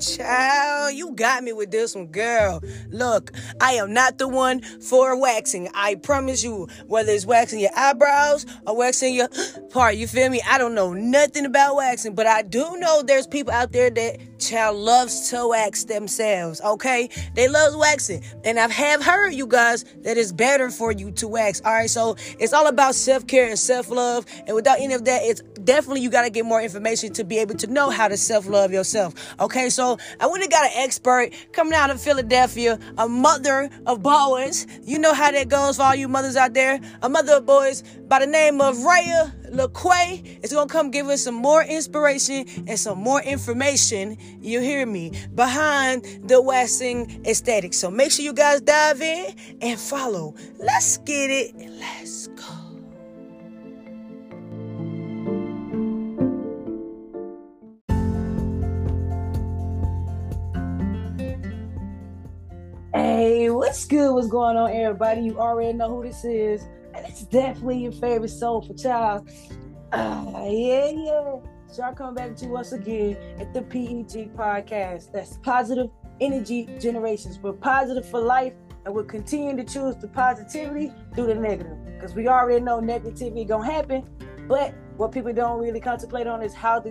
Child, you got me with this one, girl. Look, I am not the one for waxing. I promise you, whether it's waxing your eyebrows or waxing your part, you feel me? I don't know nothing about waxing, but I do know there's people out there that, child, loves to wax themselves, okay? They love waxing. And I have heard, you guys, that it's better for you to wax, all right? So it's all about self-care and self-love. And without any of that, it's definitely you got to get more information to be able to know how to self-love yourself, okay? So I went and got an expert coming out of Philadelphia, a mother of boys. You know how that goes for all you mothers out there. A mother of boys by the name of Raya LaQuay is going to come give us some more inspiration and some more information, you hear me, behind the waxing aesthetic. So make sure you guys dive in and follow. Let's get it. Let's go. Hey, what's good? What's going on, everybody? You already know who this is, and it's definitely your favorite soulful child. So I come back to you once again at the PEG podcast. That's Positive Energy Generations. We're positive for life, and we're continuing to choose the positivity through the negative, because we already know negativity gonna happen, but what people don't really contemplate on is how to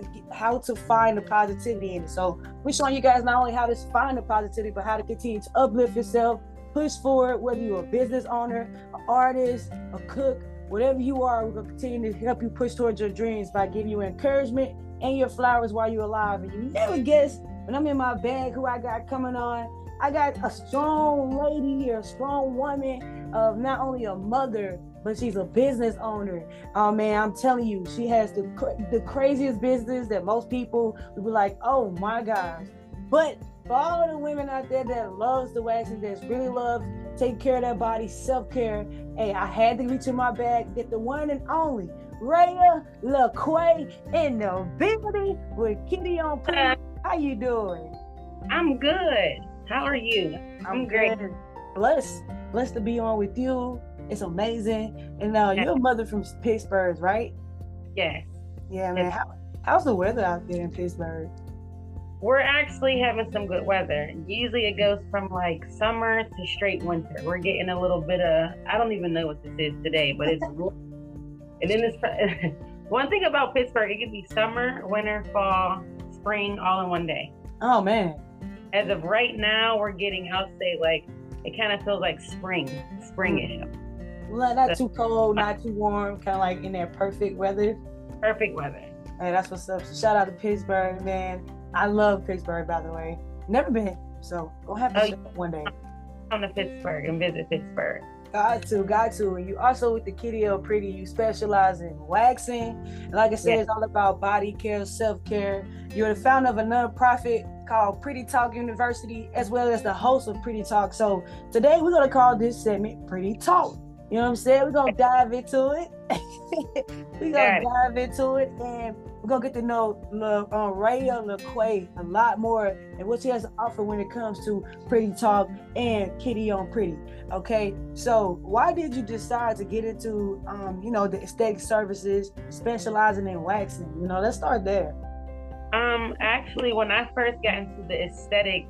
find the positivity in it. So we're showing you guys not only how to find the positivity, but how to continue to uplift yourself, push forward, whether you're a business owner, an artist, a cook, whatever you are, we're going to continue to help you push towards your dreams by giving you encouragement and your flowers while you're alive. And you never guess when I'm in my bag who I got coming on. I got a strong lady here, a strong woman of not only a mother, but she's a business owner. Oh man, I'm telling you, she has the craziest business that most people would be like, oh my gosh. But for all the women out there that loves the waxing, that really loves taking care of their body, self-care, hey, I had to reach in my bag, get the one and only Raya LaQuay in the building with Kitty on Pretty. How you doing? I'm good. How are you? I'm great. Blessed to be on with you. It's amazing. And you're a mother from Pittsburgh, right? Yes. Yeah, man. How's the weather out there in Pittsburgh? We're actually having some good weather. Usually it goes from like summer to straight winter. We're getting a little bit of, I don't even know what this is today, but it's and then it's one thing about Pittsburgh, it can be summer, winter, fall, spring, all in one day. Oh man. As of right now, we're getting, I'll say, like, it kind of feels like springish. Well, not too cold, not too warm, kind of like in that perfect weather. Perfect weather. Hey, that's what's up. Shout out to Pittsburgh, man. I love Pittsburgh, by the way. Never been, so we'll have to one day. Come to Pittsburgh and visit Pittsburgh. Got to. And you also with the Kitty on Pretty, you specialize in waxing. And like I said, It's all about body care, self-care. You're the founder of a nonprofit called Pretty Talk University, as well as the host of Pretty Talk. So today we're going to call this segment Pretty Talk. You know what I'm saying? We're going to dive into it. And we're going to get to know Raya LaQuay a lot more and what she has to offer when it comes to Pretty Talk and Kitty on Pretty. Okay, so why did you decide to get into, the aesthetic services, specializing in waxing? You know, let's start there. Actually, when I first got into the aesthetic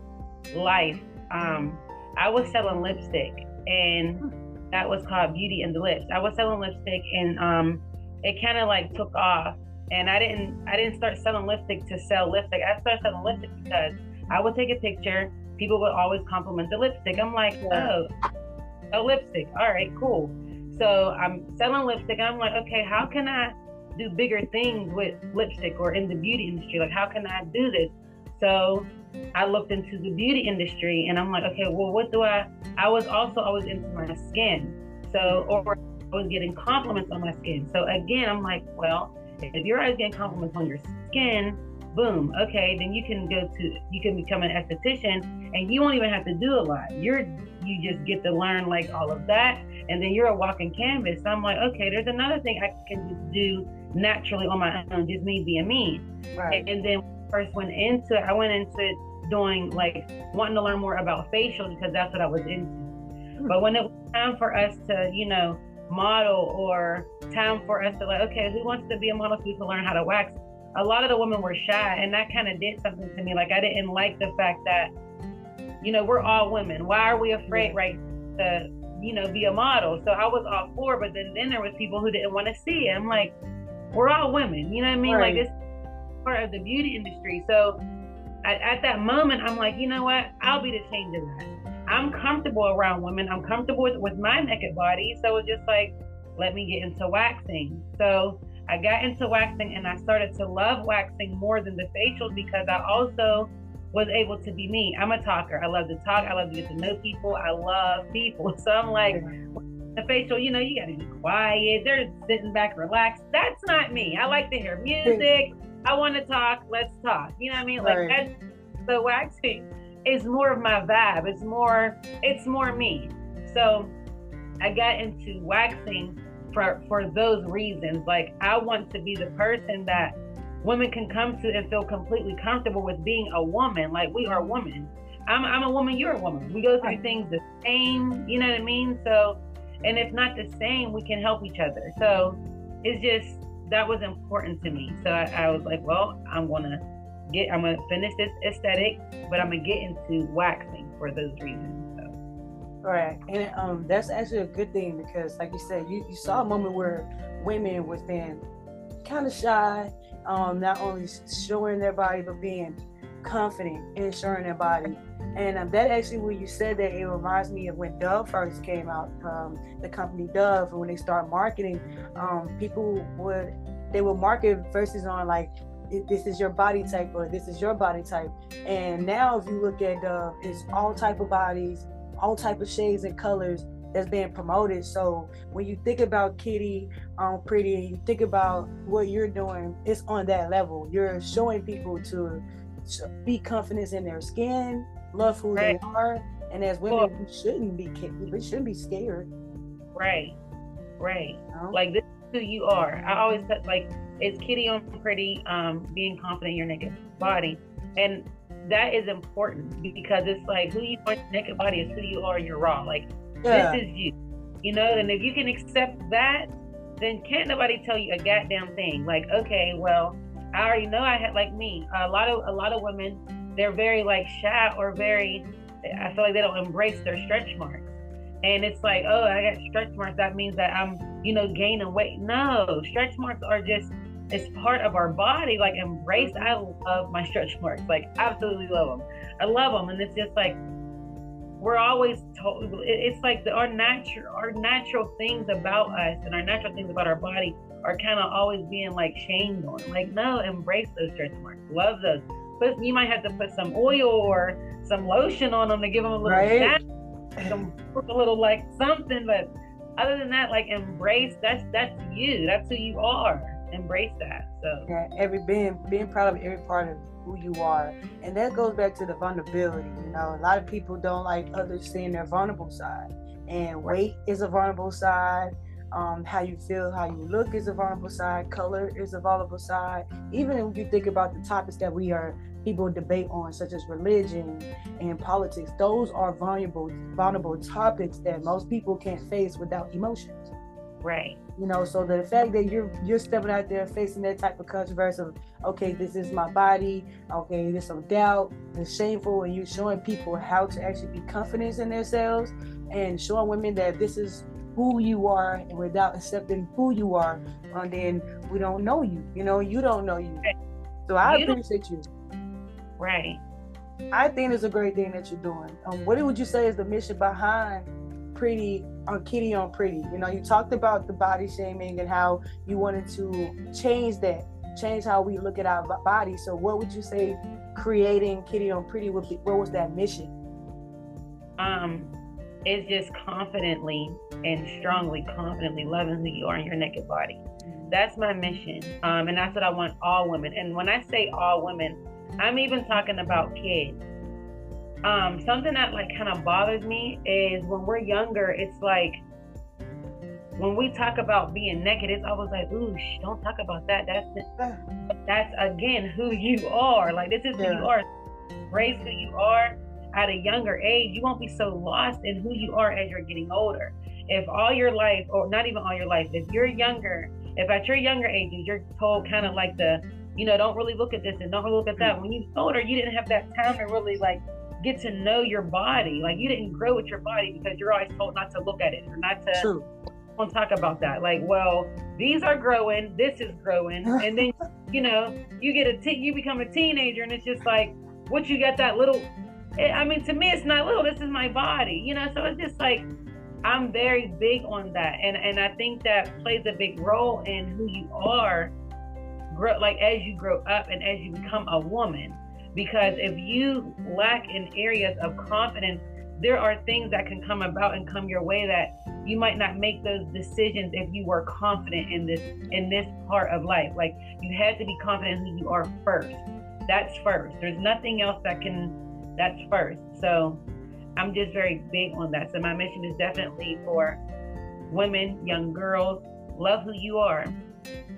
life, I was selling lipstick, and that was called Beauty and the Lips. I was selling lipstick, and it kind of like took off. And I didn't start selling lipstick to sell lipstick. I started selling lipstick because I would take a picture. People would always compliment the lipstick. I'm like, oh, lipstick. All right, cool. So I'm selling lipstick, and I'm like, okay, how can I do bigger things with lipstick or in the beauty industry? Like, how can I do this? So I looked into the beauty industry, and I'm like, okay, well, what do I was also always into my skin. So, or I was getting compliments on my skin. So again, I'm like, well, if you're always getting compliments on your skin, boom, okay, then you can become an esthetician, and you won't even have to do a lot. You just get to learn like all of that, and then you're a walking canvas. So I'm like, okay, there's another thing I can just do naturally on my own, just me being me. Right. And then first I went into doing like wanting to learn more about facial because that's what I was into. Mm-hmm. But when it was time for us to, model or time for us to like, okay, who wants to be a model so we can learn how to wax? a lot of the women were shy, and that kind of did something to me. Like, I didn't like the fact that, you know, we're all women. Why are we afraid, right, to, you know, be a model? So I was all for, but then there was people who didn't want to see it. I'm like, we're all women, you know what I mean? Right. Like, this is part of the beauty industry. So at that moment, I'm like, you know what? I'll be the change of that. I'm comfortable around women. I'm comfortable with my naked body. So it's just like, let me get into waxing. So I got into waxing, and I started to love waxing more than the facials because I also was able to be me. I'm a talker. I love to talk. I love to get to know people. I love people. So I'm like, the facial, you know, you got to be quiet. They're sitting back, relaxed. That's not me. I like to hear music. I want to talk. Let's talk. You know what I mean? Like, right. That's the waxing. It's more of my vibe. It's more me. So I got into waxing for those reasons. Like, I want to be the person that women can come to and feel completely comfortable with being a woman. Like, we are women. I'm a woman. You're a woman. We go through things the same. You know what I mean? So, and if not the same, we can help each other. So it's just, that was important to me. So I was like, well, I'm gonna finish this aesthetic, but I'm gonna get into waxing for those reasons. So. Right, and that's actually a good thing, because, like you said, you saw a moment where women was being kind of shy, not only showing their body but being confident in showing their body. And that actually, when you said that, it reminds me of when Dove first came out, the company Dove, and when they started marketing, people would market versus on like, this is your body type or this is your body type. And now if you look at it's all type of bodies, all type of shades and colors that's being promoted. So when you think about Kitty on Pretty, you think about what you're doing, it's on that level. You're showing people to be confident in their skin, love who they are. And as women, we shouldn't be scared. Right. You know? Like, this is who you are. I always said, like, it's Kitty on Pretty, being confident in your naked body. And that is important because it's like, who you are, your naked body is who you are, you're raw. Like, This is you, you know? And if you can accept that, then can't nobody tell you a goddamn thing. Like, okay, well, I already know I had, like me, a lot of women, they're very like shy or very, I feel like they don't embrace their stretch marks. And it's like, oh, I got stretch marks. That means that I'm, you know, gaining weight. No, stretch marks are just, it's part of our body. Like, embrace. I love my stretch marks. Like, absolutely love them. I love them. And it's just like, we're always told, it's like our natural things about us and our natural things about our body are kind of always being like shamed on. Like, no, embrace those stretch marks. Love those. But you might have to put some oil or some lotion on them to give them a little shine, a little like something. But other than that, like, embrace. That's you. That's who you are. Embrace that. So yeah, being proud of every part of who you are, and that goes back to the vulnerability. You know, a lot of people don't like others seeing their vulnerable side, and weight is a vulnerable side. How you feel, how you look is a vulnerable side. Color is a vulnerable side. Even if you think about the topics that people debate on, such as religion and politics, those are vulnerable topics that most people can't face without emotions. Right. You know, so the fact that you're stepping out there facing that type of controversy of, okay, this is my body, okay, there's some doubt, it's shameful, and you're showing people how to actually be confident in themselves and showing women that this is who you are, and without accepting who you are, and then we don't know you. You know, you don't know you. Right. So I appreciate you. Right. I think it's a great thing that you're doing. What would you say is the mission behind Pretty on Kitty on Pretty? You know, you talked about the body shaming and how you wanted to change how we look at our body. So what would you say creating Kitty on Pretty would be? What was that mission? It's just confidently and strongly, confidently loving who you are in your naked body. That's my mission. And that's what I want all women. And when I say all women, I'm even talking about kids. Something that like kind of bothers me is when we're younger, it's like when we talk about being naked, it's always like, ooh, don't talk about that. That's again who you are. Like, this is who you are. Embrace who you are at a younger age. You won't be so lost in who you are as you're getting older. If all your life, or not even all your life, if you're younger, If at your younger ages, you're told kind of like the, you know, don't really look at this and don't look at that. When you older, you didn't have that time to really like get to know your body. Like you didn't grow with your body because you're always told not to look at it or not to don't talk about that. Like, well, these are growing, this is growing. And then, you know, you get you become a teenager and it's just like, what you got that little, I mean, to me, it's not little, this is my body, you know? So it's just like, I'm very big on that. And I think that plays a big role in who you are, like as you grow up and as you become a woman. Because if you lack in areas of confidence, there are things that can come about and come your way that you might not make those decisions if you were confident in this part of life. Like you have to be confident in who you are first. That's first. There's nothing else that's first. So I'm just very big on that. So my mission is definitely for women, young girls, love who you are.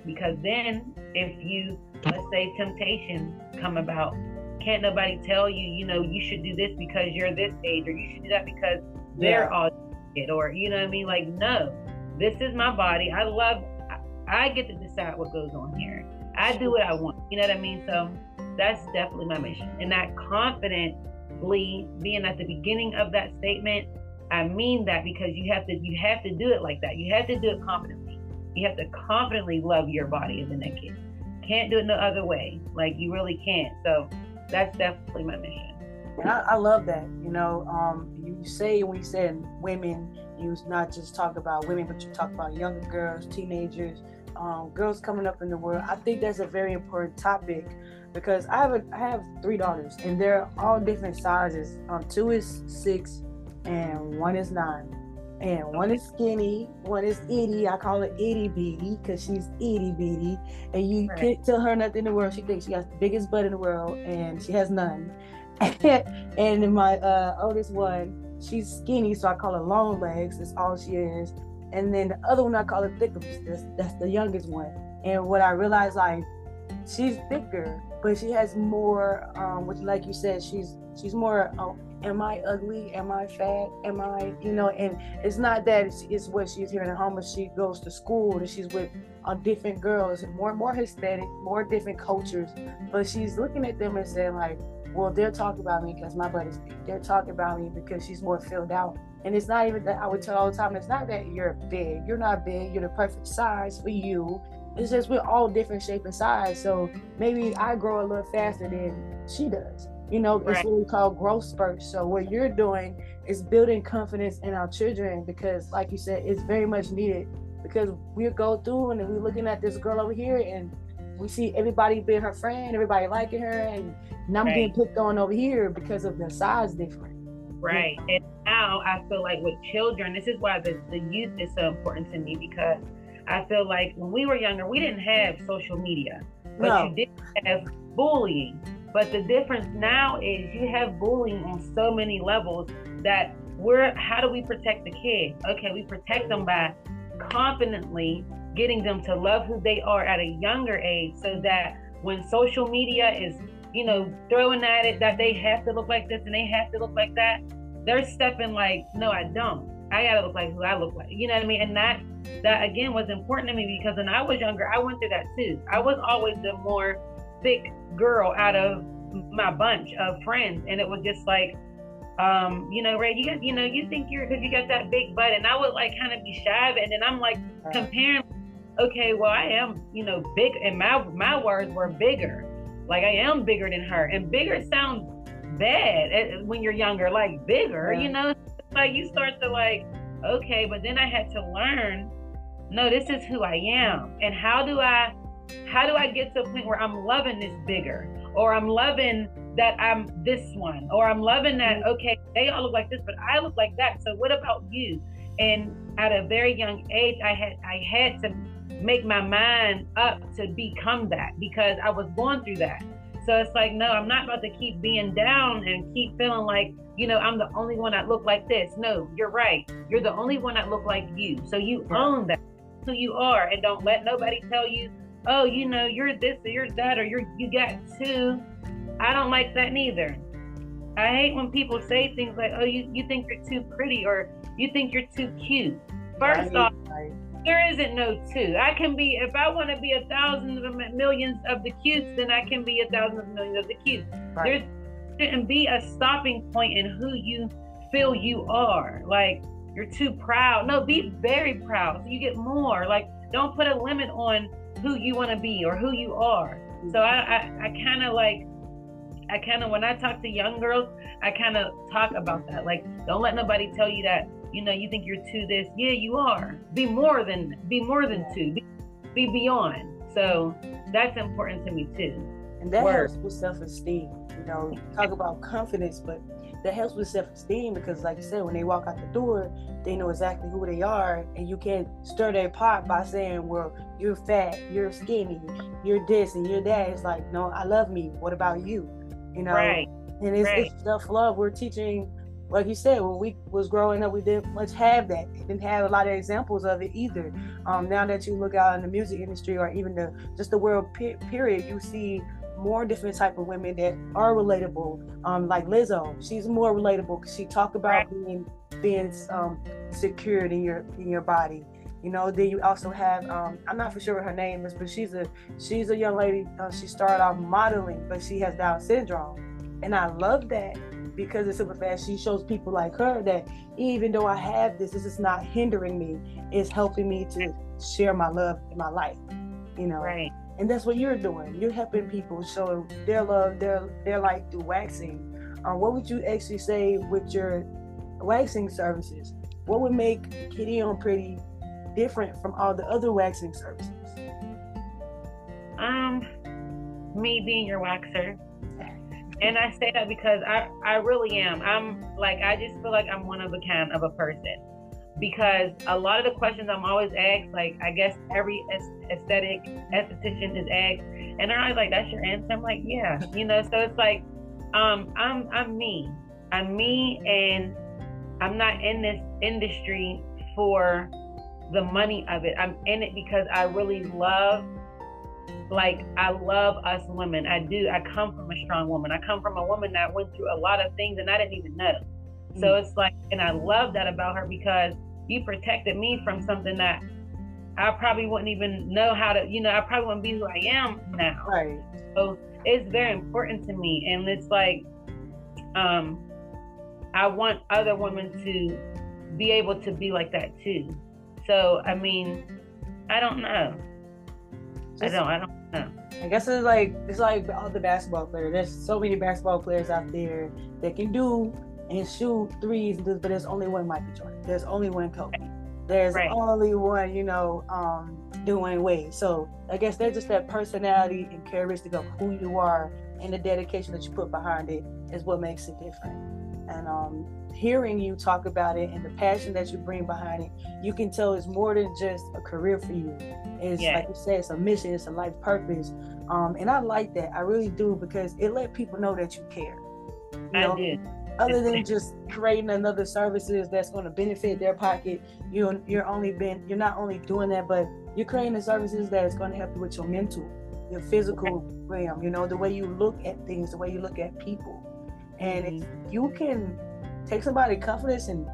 Because then if you, let's say temptations come about, can't nobody tell you, you know, you should do this because you're this age, or you should do that because they're all it, or you know what I mean? Like, no, this is my body. I get to decide what goes on here. I do what I want. You know what I mean? So that's definitely my mission. And that confidently being at the beginning of that statement, I mean that because you have to do it like that. You have to do it confidently. You have to confidently love your body as a naked. Can't do it no other way. Like you really can't. So that's definitely my mission. I love that. You know, when you said women, you not just talk about women, but you talk about younger girls, teenagers, girls coming up in the world. I think that's a very important topic because I have three daughters and they're all different sizes. Two is 6 and one is 9. And one is skinny, one is itty. I call her itty bitty because she's itty bitty. And you can't tell her nothing in the world. She thinks she has the biggest butt in the world and she has none. And my oldest one, she's skinny, so I call her long legs. That's all she is. And then the other one I call her thickums. That's the youngest one. And what I realized, like, she's thicker, but she has more, which like you said, she's more... am I ugly? Am I fat? Am I, you know, and it's not that it's what she's hearing at home, but she goes to school and she's with different girls, more Hispanic, more different cultures. But she's looking at them and saying like, well, they're talking about me because my butt is big. They're talking about me because she's more filled out. And it's not even that I would tell all the time, it's not that you're big. You're not big. You're the perfect size for you. It's just we're all different shape and size. So maybe I grow a little faster than she does. You know, it's what we call growth spurts. So what you're doing is building confidence in our children because, like you said, it's very much needed because we go through and we're looking at this girl over here and we see everybody being her friend, everybody liking her, and now I'm being picked on over here because of the size difference. Right. Yeah. And now I feel like with children, this is why the youth is so important to me because I feel like when we were younger, we didn't have social media, but you did have bullying. But the difference now is you have bullying on so many levels that how do we protect the kid? Okay, we protect them by confidently getting them to love who they are at a younger age so that when social media is, you know, throwing at it that they have to look like this and they have to look like that, they're stepping like, no, I don't. I gotta look like who I look like. You know what I mean? And that again was important to me because when I was younger, I went through that too. I was always the more thick girl out of my bunch of friends, and it was just like, you know, Ray, you think you're because you got that big butt, and I would like kind of be shy of it, and then I'm like comparing. Okay, well, I am, you know, big, and my words were bigger. Like I am bigger than her, and bigger sounds bad when you're younger. Like bigger, you know, like you start to like, okay, but then I had to learn. No, this is who I am, and how do I get to a point where I'm loving this bigger, or I'm loving that I'm this one, or I'm loving that, okay, they all look like this, but I look like that. So what about you? And at a very young age, I had to make my mind up to become that because I was going through that. So it's like, no, I'm not about to keep being down and keep feeling like, you know, I'm the only one that look like this. No, you're right. You're the only one that look like you. So you own that, who you are, and don't let nobody tell you, oh, you know, you're this or you're that or you got two. I don't like that neither. I hate when people say things like, oh, you think you're too pretty or you think you're too cute. First off, There isn't no two. I can be, if I want to be a thousand of millions of the cutes, then I can be a thousand of millions of the cutes. Right. There shouldn't be a stopping point in who you feel you are. Like, you're too proud. No, be very proud. You get more. Like, don't put a limit on who you want to be or who you are. So I kind of, when I talk to young girls, I kind of talk about that. Like, don't let nobody tell you that, you know, you think you're too this. Yeah, you are. Be more than two. Be beyond. So that's important to me too. And that helps with self-esteem. You know, talk about confidence, but that helps with self-esteem because, like you said, when they walk out the door, they know exactly who they are, and you can't stir their pot by saying, well, you're fat, you're skinny, you're this and you're that. It's like, no, I love me. What about you? You know? Right. And it's self-love. We're teaching, like you said, when we was growing up, we didn't much have that. We didn't have a lot of examples of it either. Now that you look out in the music industry or even just the world period, you see more different type of women that are relatable, like Lizzo. She's more relatable because she talked about being secured in your body. You know, then you also have I'm not for sure what her name is, but she's a young lady. She started off modeling, but she has Down syndrome, and I love that because it's super fast. She shows people like her that even though I have this is not hindering me. It's helping me to share my love in my life. You know, right. And that's what you're doing. You're helping people show their love, their light through waxing. What would you actually say with your waxing services? What would make Kitty on Pretty different from all the other waxing services? Me being your waxer. And I say that because I really am. I'm like, I just feel like I'm one of a kind of a person. Because a lot of the questions I'm always asked, like, I guess every aesthetic esthetician is asked, and they're always like, that's your answer? I'm like, yeah, you know. So it's like, I'm me, and I'm not in this industry for the money of it. I'm in it because I really love, like, I love us women. I do. I come from a strong woman. I come from a woman that went through a lot of things and I didn't even know. So it's like, and I love that about her because you protected me from something that I probably wouldn't even know how to, you know, I probably wouldn't be who I am now. Right. So it's very important to me. And it's like, I want other women to be able to be like that too. So, I mean, I don't know. I don't know. I guess it's like all the basketball players. There's so many basketball players out there that can do and shoot threes, but there's only one Michael Jordan. There's only one Kobe. There's only one, you know, Dwyane Wade. So I guess they're just that personality and characteristic of who you are and the dedication that you put behind it is what makes it different. And hearing you talk about it and the passion that you bring behind it, you can tell it's more than just a career for you. It's like you said, it's a mission, it's a life purpose. And I like that. I really do because it let people know that you care. You know? I did. Other than just creating another services that's going to benefit their pocket, you're not only doing that, but you're creating the services that is going to help you with your mental, your physical realm. You know, the way you look at things, the way you look at people, and if you can take somebody's confidence and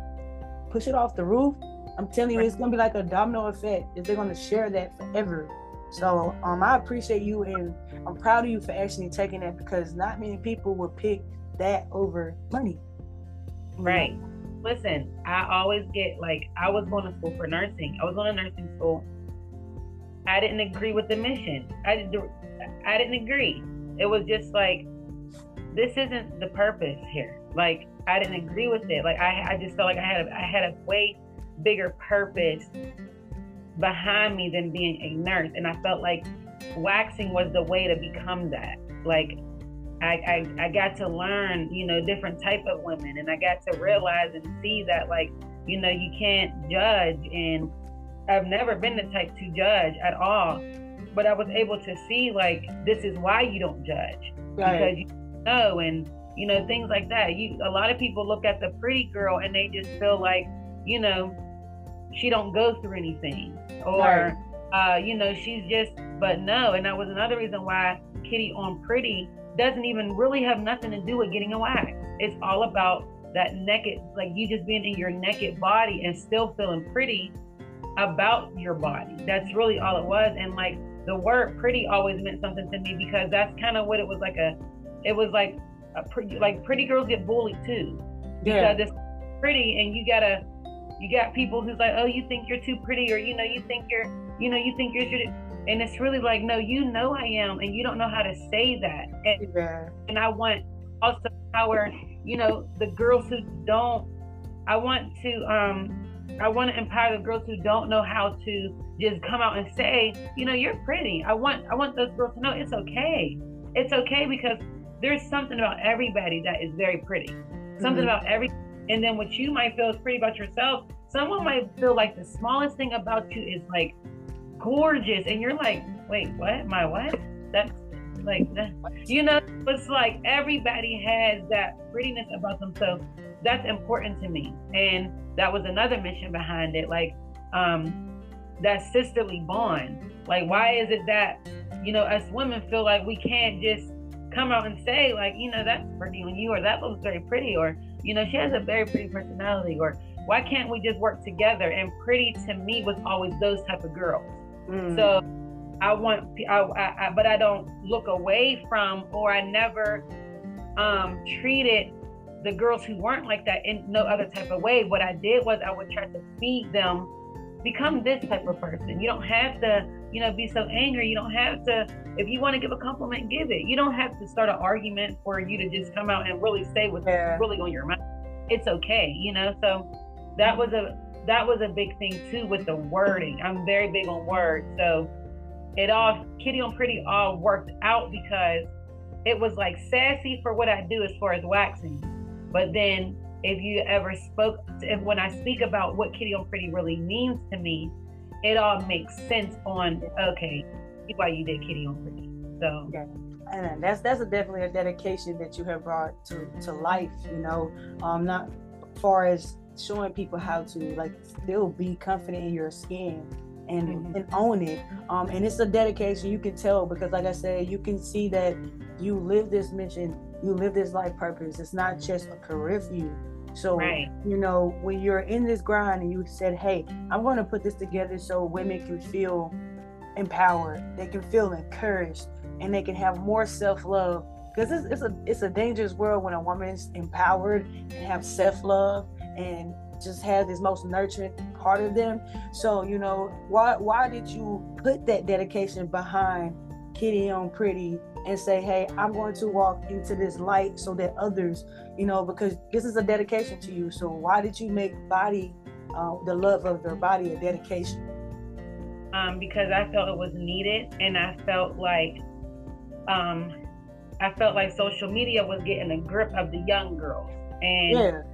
push it off the roof, I'm telling you, it's going to be like a domino effect. If they're going to share that forever. So I appreciate you, and I'm proud of you for actually taking that because not many people would pick that over money. Right. Listen, I always get like, I was going to school for nursing. I was going to nursing school. I didn't agree with the mission. I didn't agree. It was just like, this isn't the purpose here. Like, I didn't agree with it. Like, I just felt like I had a way bigger purpose behind me than being a nurse. And I felt like waxing was the way to become that. Like, I got to learn, you know, different type of women, and I got to realize and see that, like, you know, you can't judge, and I've never been the type to judge at all, but I was able to see, like, this is why you don't judge, right. Because you know, and, you know, things like that. A lot of people look at the pretty girl and they just feel like, you know, she don't go through anything, or, right. You know, she's just, but no, and that was another reason why Kitty on Pretty doesn't even really have nothing to do with getting a wax. It's all about that naked, like you just being in your naked body and still feeling pretty. about your body. That's really all it was. And like the word pretty always meant something to me, because that's kind of what it was like. It was like pretty girls get bullied too. Yeah. Because it's pretty, and you got people who's like, oh, you think you're too pretty, or you think you're, and it's really like, no, I am, and you don't know how to say that. And, yeah. And I want also power, the girls who don't. I want to empower the girls who don't know how to just come out and say, you're pretty. I want those girls to know it's okay. It's okay, because there's something about everybody that is very pretty. Something about every, and then what you might feel is pretty about yourself, someone might feel like the smallest thing about you is like gorgeous, and you're like, wait, what? My what? That's like, it's like everybody has that prettiness about themselves. That's important to me, and that was another mission behind it. Like that sisterly bond. Like, why is it that us women feel like we can't just come out and say, like, that's pretty on you, or that looks very pretty, or she has a very pretty personality, or why can't we just work together? And pretty to me was always those type of girls. So but I don't look away from, or I never treated the girls who weren't like that in no other type of way. What I did was I would try to feed them, become this type of person. You don't have to, be so angry. You don't have to, if you want to give a compliment, give it. You don't have to start an argument for you to just come out and really say what's really on your mind. It's okay, So that was a big thing too with the wording. I'm very big on words. So Kitty on Pretty all worked out, because it was like sassy for what I do as far as waxing. But then when I speak about what Kitty on Pretty really means to me, it all makes sense on, okay, why you did Kitty on Pretty. So yeah. And that's definitely a dedication that you have brought to life, not far as showing people how to like still be confident in your skin and, and own it. And it's a dedication you can tell, because like I said, you can see that you live this mission. You live this life purpose. It's not just a career for you. So, right. When you're in this grind and you said, hey, I'm going to put this together so women can feel empowered, they can feel encouraged, and they can have more self-love. Because it's a dangerous world when a woman's empowered and have self-love and just has this most nurturing part of them. So, why did you put that dedication behind Kitty on Pretty and say, hey, I'm going to walk into this light so that others, because this is a dedication to you. So why did you make the love of your body a dedication? Because I felt it was needed, and I felt like social media was getting a grip of the young girls. And I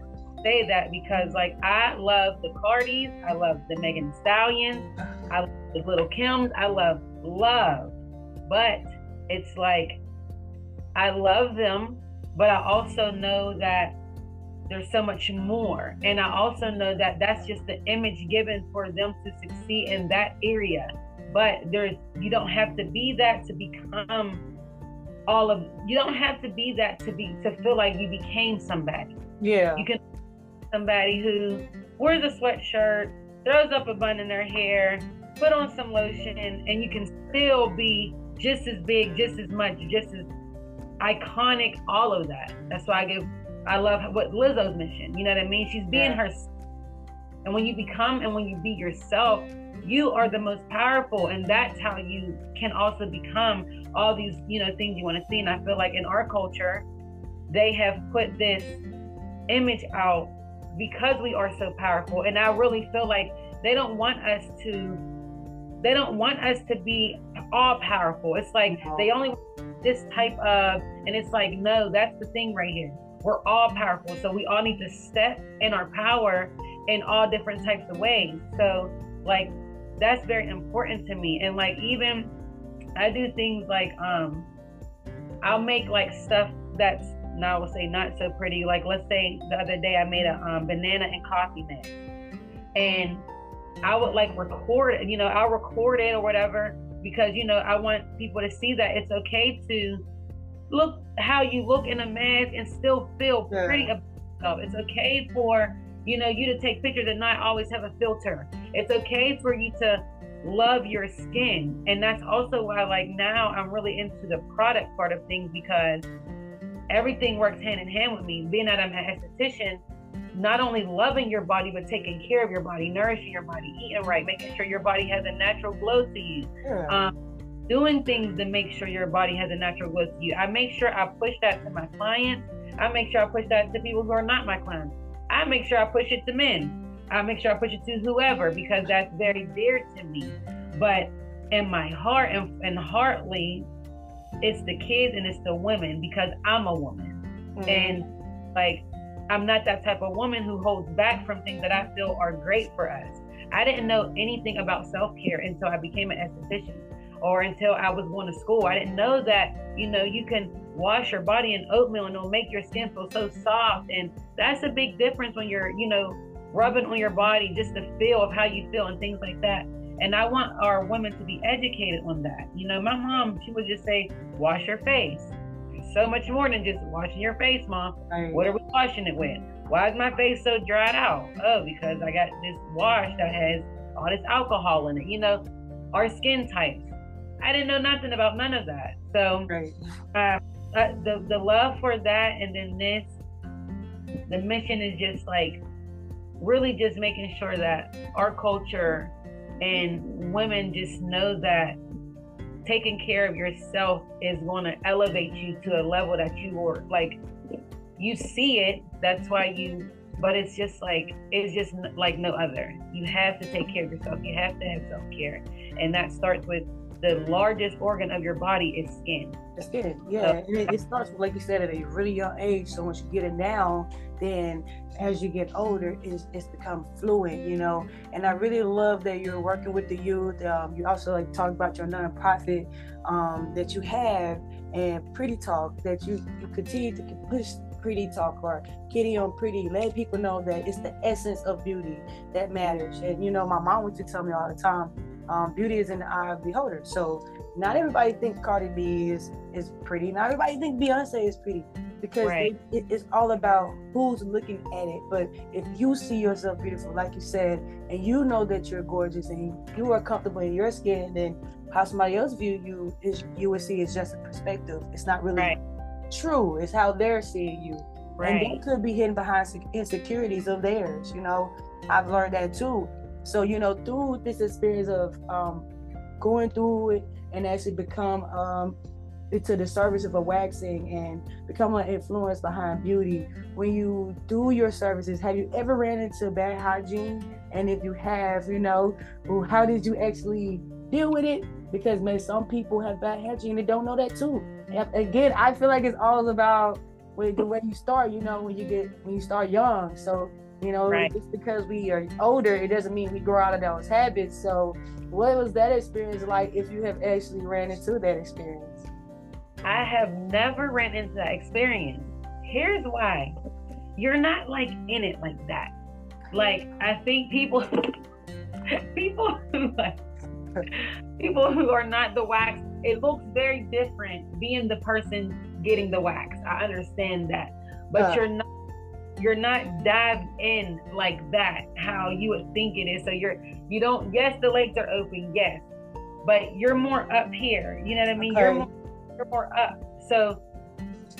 say that because like I love the Cardis, I love the Megan Stallions, I love the Little Kims, I love, but it's like, I love them, but I also know that there's so much more. And I also know that that's just the image given for them to succeed in that area. But you don't have to be that to become you don't have to be that to feel like you became somebody. Yeah. You can be somebody who wears a sweatshirt, throws up a bun in their hair, put on some lotion, and you can still be just as big, just as much, just as iconic, all of that. That's why I love what Lizzo's mission, you know what I mean? She's being herself. And when you be yourself, you are the most powerful, and that's how you can also become all these, things you want to see. And I feel like in our culture, they have put this image out because we are so powerful. And I really feel like they don't want us to be all powerful. It's like they only want this type of, and it's like, no, that's the thing right here. We're all powerful. So we all need to step in our power in all different types of ways. So like, that's very important to me. And like, even I do things like, I'll make like stuff that's, now I will say not so pretty. Like, let's say the other day I made a banana and coffee mix, and I would like record it, I'll record it or whatever, because, I want people to see that it's okay to look how you look in a mask and still feel pretty about yourself. It's okay for, you to take pictures and not always have a filter. It's okay for you to love your skin. And that's also why, like, now I'm really into the product part of things, because everything works hand in hand with me. Being that I'm an esthetician, not only loving your body, but taking care of your body, nourishing your body, eating right, making sure your body has a natural glow to you. Yeah. Doing things to make sure your body has a natural glow to you. I make sure I push that to my clients. I make sure I push that to people who are not my clients. I make sure I push it to men. I make sure I push it to whoever, because that's very dear to me. But in my heart and heartly, it's the kids and it's the women, because I'm a woman. Mm-hmm. And like, I'm not that type of woman who holds back from things that I feel are great for us. I didn't know anything about self-care until I became an esthetician, or until I was going to school. I didn't know that, you know, you can wash your body in oatmeal and it'll make your skin feel so soft. And that's a big difference when you're, you know, rubbing on your body, just the feel of how you feel and things like that. And I want our women to be educated on that. You know, my mom, she would just say, wash your face. It's so much more than just washing your face, Mom. Right. What are we washing it with? Why is my face so dried out? Oh, because I got this wash that has all this alcohol in it. You know, our skin types. I didn't know nothing about none of that. So right. The love for that, and then this, the mission is just like, really just making sure that our culture and women just know that taking care of yourself is going to elevate you to a level that you were like, you see it, that's why you, but it's just like no other. You have to take care of yourself. You have to have self-care. And that starts with the largest organ of your body is skin. The skin, yeah. So, and it starts, like you said, at a really young age. So once you get it now, then as you get older, it's become fluent, you know. And I really love that you're working with the youth. You also like talk about your nonprofit that you have, and Pretty Talk, that you continue to push. Pretty Talk, or Kitty on Pretty, let people know that it's the essence of beauty that matters. And you know, my mom used to tell me all the time, beauty is in the eye of the beholder. So not everybody thinks Cardi B is pretty. Not everybody thinks Beyonce is pretty, because right. It's all about who's looking at it. But if you see yourself beautiful, like you said, and you know that you're gorgeous and you are comfortable in your skin, then how somebody else view you is, you would see, is just a perspective. It's not really right. True. It's how they're seeing you. Right. And that could be hidden behind insecurities of theirs, you know. I've learned that too. So, you know, through this experience of going through it and actually become into the service of a waxing and become an influence behind beauty, when you do your services, have you ever ran into bad hygiene? And if you have, you know, how did you actually deal with it? Because maybe some people have bad hygiene and don't know that too. Again, I feel like it's all about the way you start, you know, when you start young. So, you know, right. Just because we are older, it doesn't mean we grow out of those habits. So what was that experience like, if you have actually ran into that experience? I have never ran into that experience. Here's why. You're not like in it like that. Like, I think people who are not the wax, it looks very different being the person getting the wax. I understand that. But you're not dived in like that, how you would think it is. So you don't, yes, the legs are open, yes, but you're more up here. You know what I mean? Okay. You're more up. So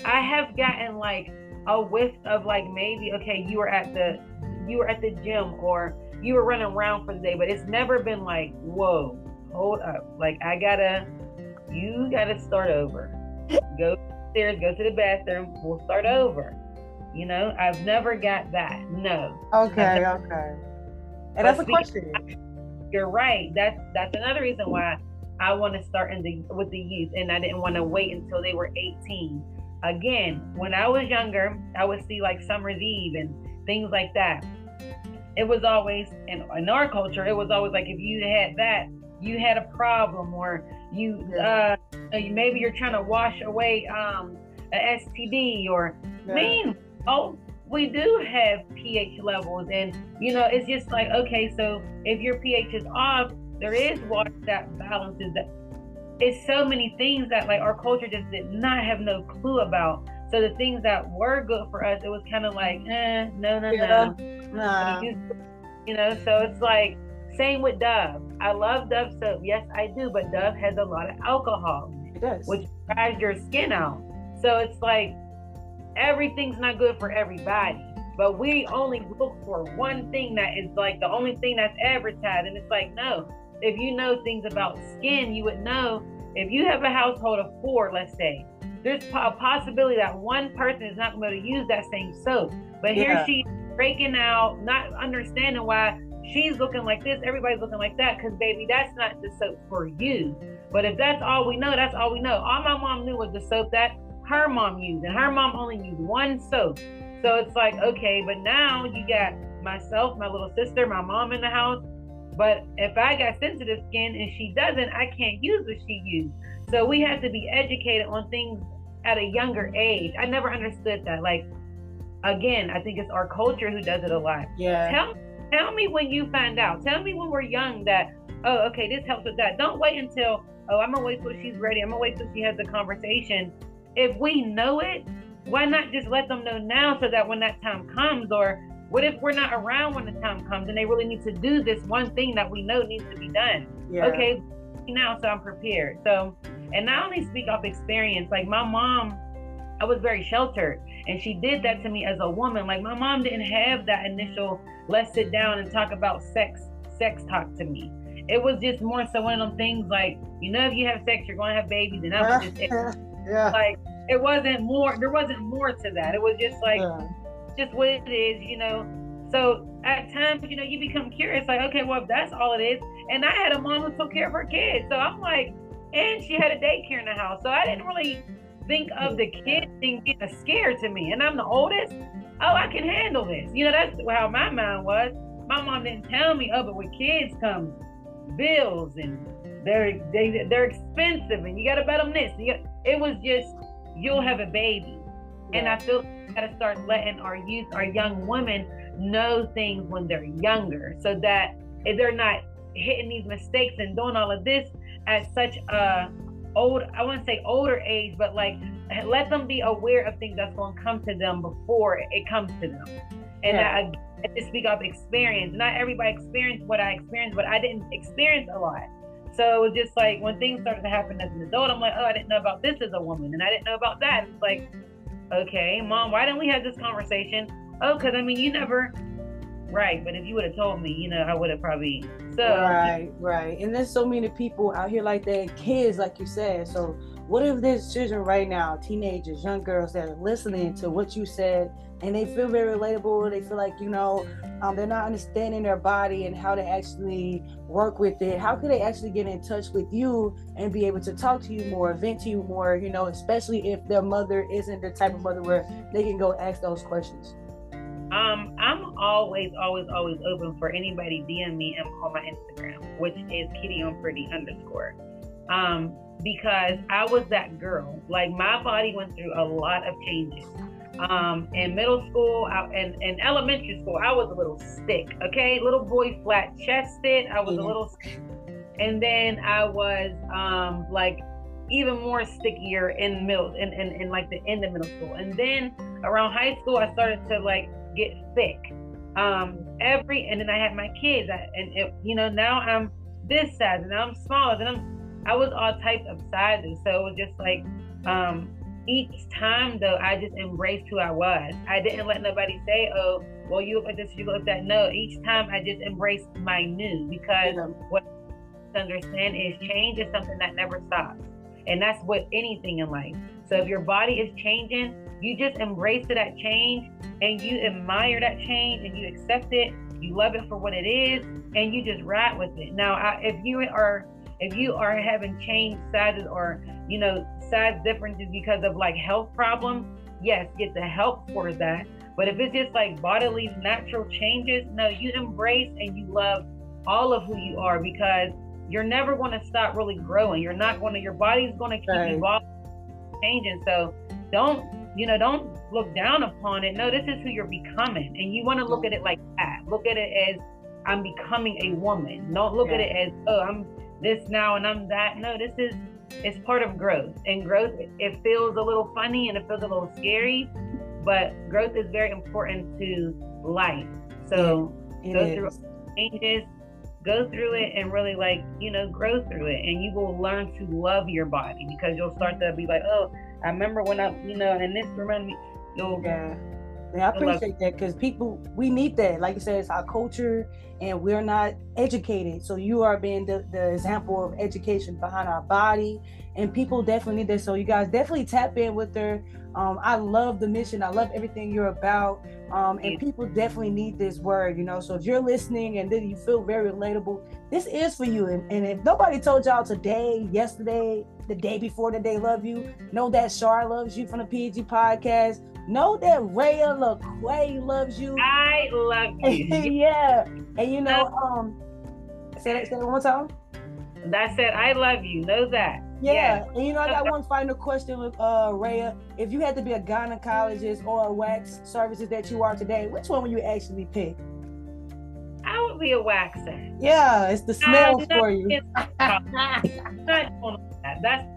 I have gotten like a whiff of like, maybe, okay, you were at the gym, or you were running around for the day, but it's never been like, whoa, hold up. Like, you gotta start over. Go upstairs, go to the bathroom, we'll start over. You know, I've never got that. No. Okay. And that's a question. You're right. That's another reason why I want to start with the youth, and I didn't want to wait until they were 18. Again, when I was younger, I would see like Summer's Eve and things like that. It was always, in our culture, it was always like, if you had that, you had a problem, or you maybe you're trying to wash away an STD, or we do have pH levels, and you know, it's just like, okay, so if your pH is off, there is water that balances that. It's so many things that like our culture just did not have no clue about. So the things that were good for us, it was kind of like, no. You know, so it's like, Same with Dove. I love Dove soap. Yes, I do. But Dove has a lot of alcohol. It does. Which dries your skin out. So it's like everything's not good for everybody. But we only look for one thing that is like the only thing that's advertised. And it's like, no. If you know things about skin, you would know. If you have a household of four, let's say, there's a possibility that one person is not going to be able to use that same soap. But here she's breaking out, not understanding why she's looking like this, everybody's looking like that, because baby, that's not the soap for you. But if that's all we know, that's all we know. All my mom knew was the soap that her mom used, and her mom only used one soap. So it's like, okay, but now you got myself, my little sister, my mom in the house. But if I got sensitive skin and she doesn't, I can't use what she used. So we have to be educated on things at a younger age. I never understood that. Like, again, I think it's our culture who does it a lot. Yeah. Tell me when you find out. Tell me when we're young that, oh, okay, this helps with that. Don't wait until, oh, I'm gonna wait till she's ready. I'm gonna wait till she has the conversation. If we know it, why not just let them know now so that when that time comes, or what if we're not around when the time comes and they really need to do this one thing that we know needs to be done? Yeah. Okay, now, so I'm prepared. So, and I only speak off experience. Like my mom, I was very sheltered, and she did that to me as a woman. Like my mom didn't have that initial, let's sit down and talk about sex talk to me. It was just more so one of them things like, you know, if you have sex, you're going to have babies. And that was just it. Yeah. Like it wasn't more, there wasn't more to that. It was just like, just what it is, you know. So at times, you know, you become curious, like, okay, well, if that's all it is. And I had a mom who took care of her kids, so I'm like, and she had a daycare in the house, so I didn't really think of the kid thing being a scare to me. And I'm the oldest. Oh, I can handle this, you know. That's how my mind was. My mom didn't tell me, oh, but with kids come bills, and they're expensive, and you gotta bet them this. It was just, you'll have a baby. And I feel we gotta start letting our youth, our young women, know things when they're younger, so that if they're not hitting these mistakes and doing all of this at such a old, I wouldn't say older age, but like let them be aware of things that's going to come to them before it comes to them. And I just speak of experience. Not everybody experienced, but I didn't experience a lot. So it was just like when things started to happen as an adult, I'm like, oh, I didn't know about this as a woman, and I didn't know about that. It's like, okay, mom, why didn't we have this conversation? Oh, because I mean, you never, right? But if you would have told me, you know, I would have probably. So right. And there's so many people out here like that, kids, like you said. So what if there's children right now, teenagers, young girls that are listening to what you said, and they feel very relatable? They feel like, you know, they're not understanding their body and how to actually work with it. How could they actually get in touch with you and be able to talk to you more, vent to you more, you know, especially if their mother isn't the type of mother where they can go ask those questions? I'm always open for anybody. DM me on my Instagram, which is kittyonpretty_. Because I was that girl. Like my body went through a lot of changes. In middle school and in elementary school, I was a little stick, okay? Little boy, flat chested. I was a little stick. And then I was like even more stickier in middle school. And then around high school, I started to like get thick. And then I had my kids, now I'm this size and I'm smaller, and I was all types of sizes. So it was just like, each time though, I just embraced who I was. I didn't let nobody say, oh, well, you look like this, you look like that. No, each time I just embraced my new, because what I understand is change is something that never stops. And that's with anything in life. So if your body is changing, you just embrace that change, and you admire that change, and you accept it, you love it for what it is, and you just ride with it. Now, if you are having changed sizes, or, you know, size differences because of like health problems, yes, get the help for that. But if it's just like bodily natural changes, no, you embrace and you love all of who you are, because you're never going to stop really growing. You're not going to, your body's going to keep evolving, changing. So don't look down upon it. No, this is who you're becoming. And you want to look at it like that. Look at it as, I'm becoming a woman. Don't look at it as, oh, I'm this now and I'm that. No, it's part of growth. And growth, it feels a little funny and it feels a little scary, but growth is very important to life. So go through changes, go through it and really grow through it, and you will learn to love your body, because you'll start to be like, oh, I remember when I, and this reminded me. I appreciate that, because people, we need that. Like you said, it's our culture and we're not educated. So you are being the example of education behind our body, and people definitely need that. So you guys definitely tap in with her. I love the mission. I love everything you're about. And people definitely need this word, So if you're listening and then you feel very relatable, this is for you. And if nobody told y'all today, yesterday, the day before that they love you, know that Char loves you from the PG podcast. Know that Raya LaQuay loves you. I love you. Yeah. And say that one time. That said, I love you. Know that. Yeah. And I got one final question with Raya. If you had to be a gynecologist or a wax services that you are today, which one would you actually pick? I would be a waxer. Yeah, it's the smell for you. Not that. That's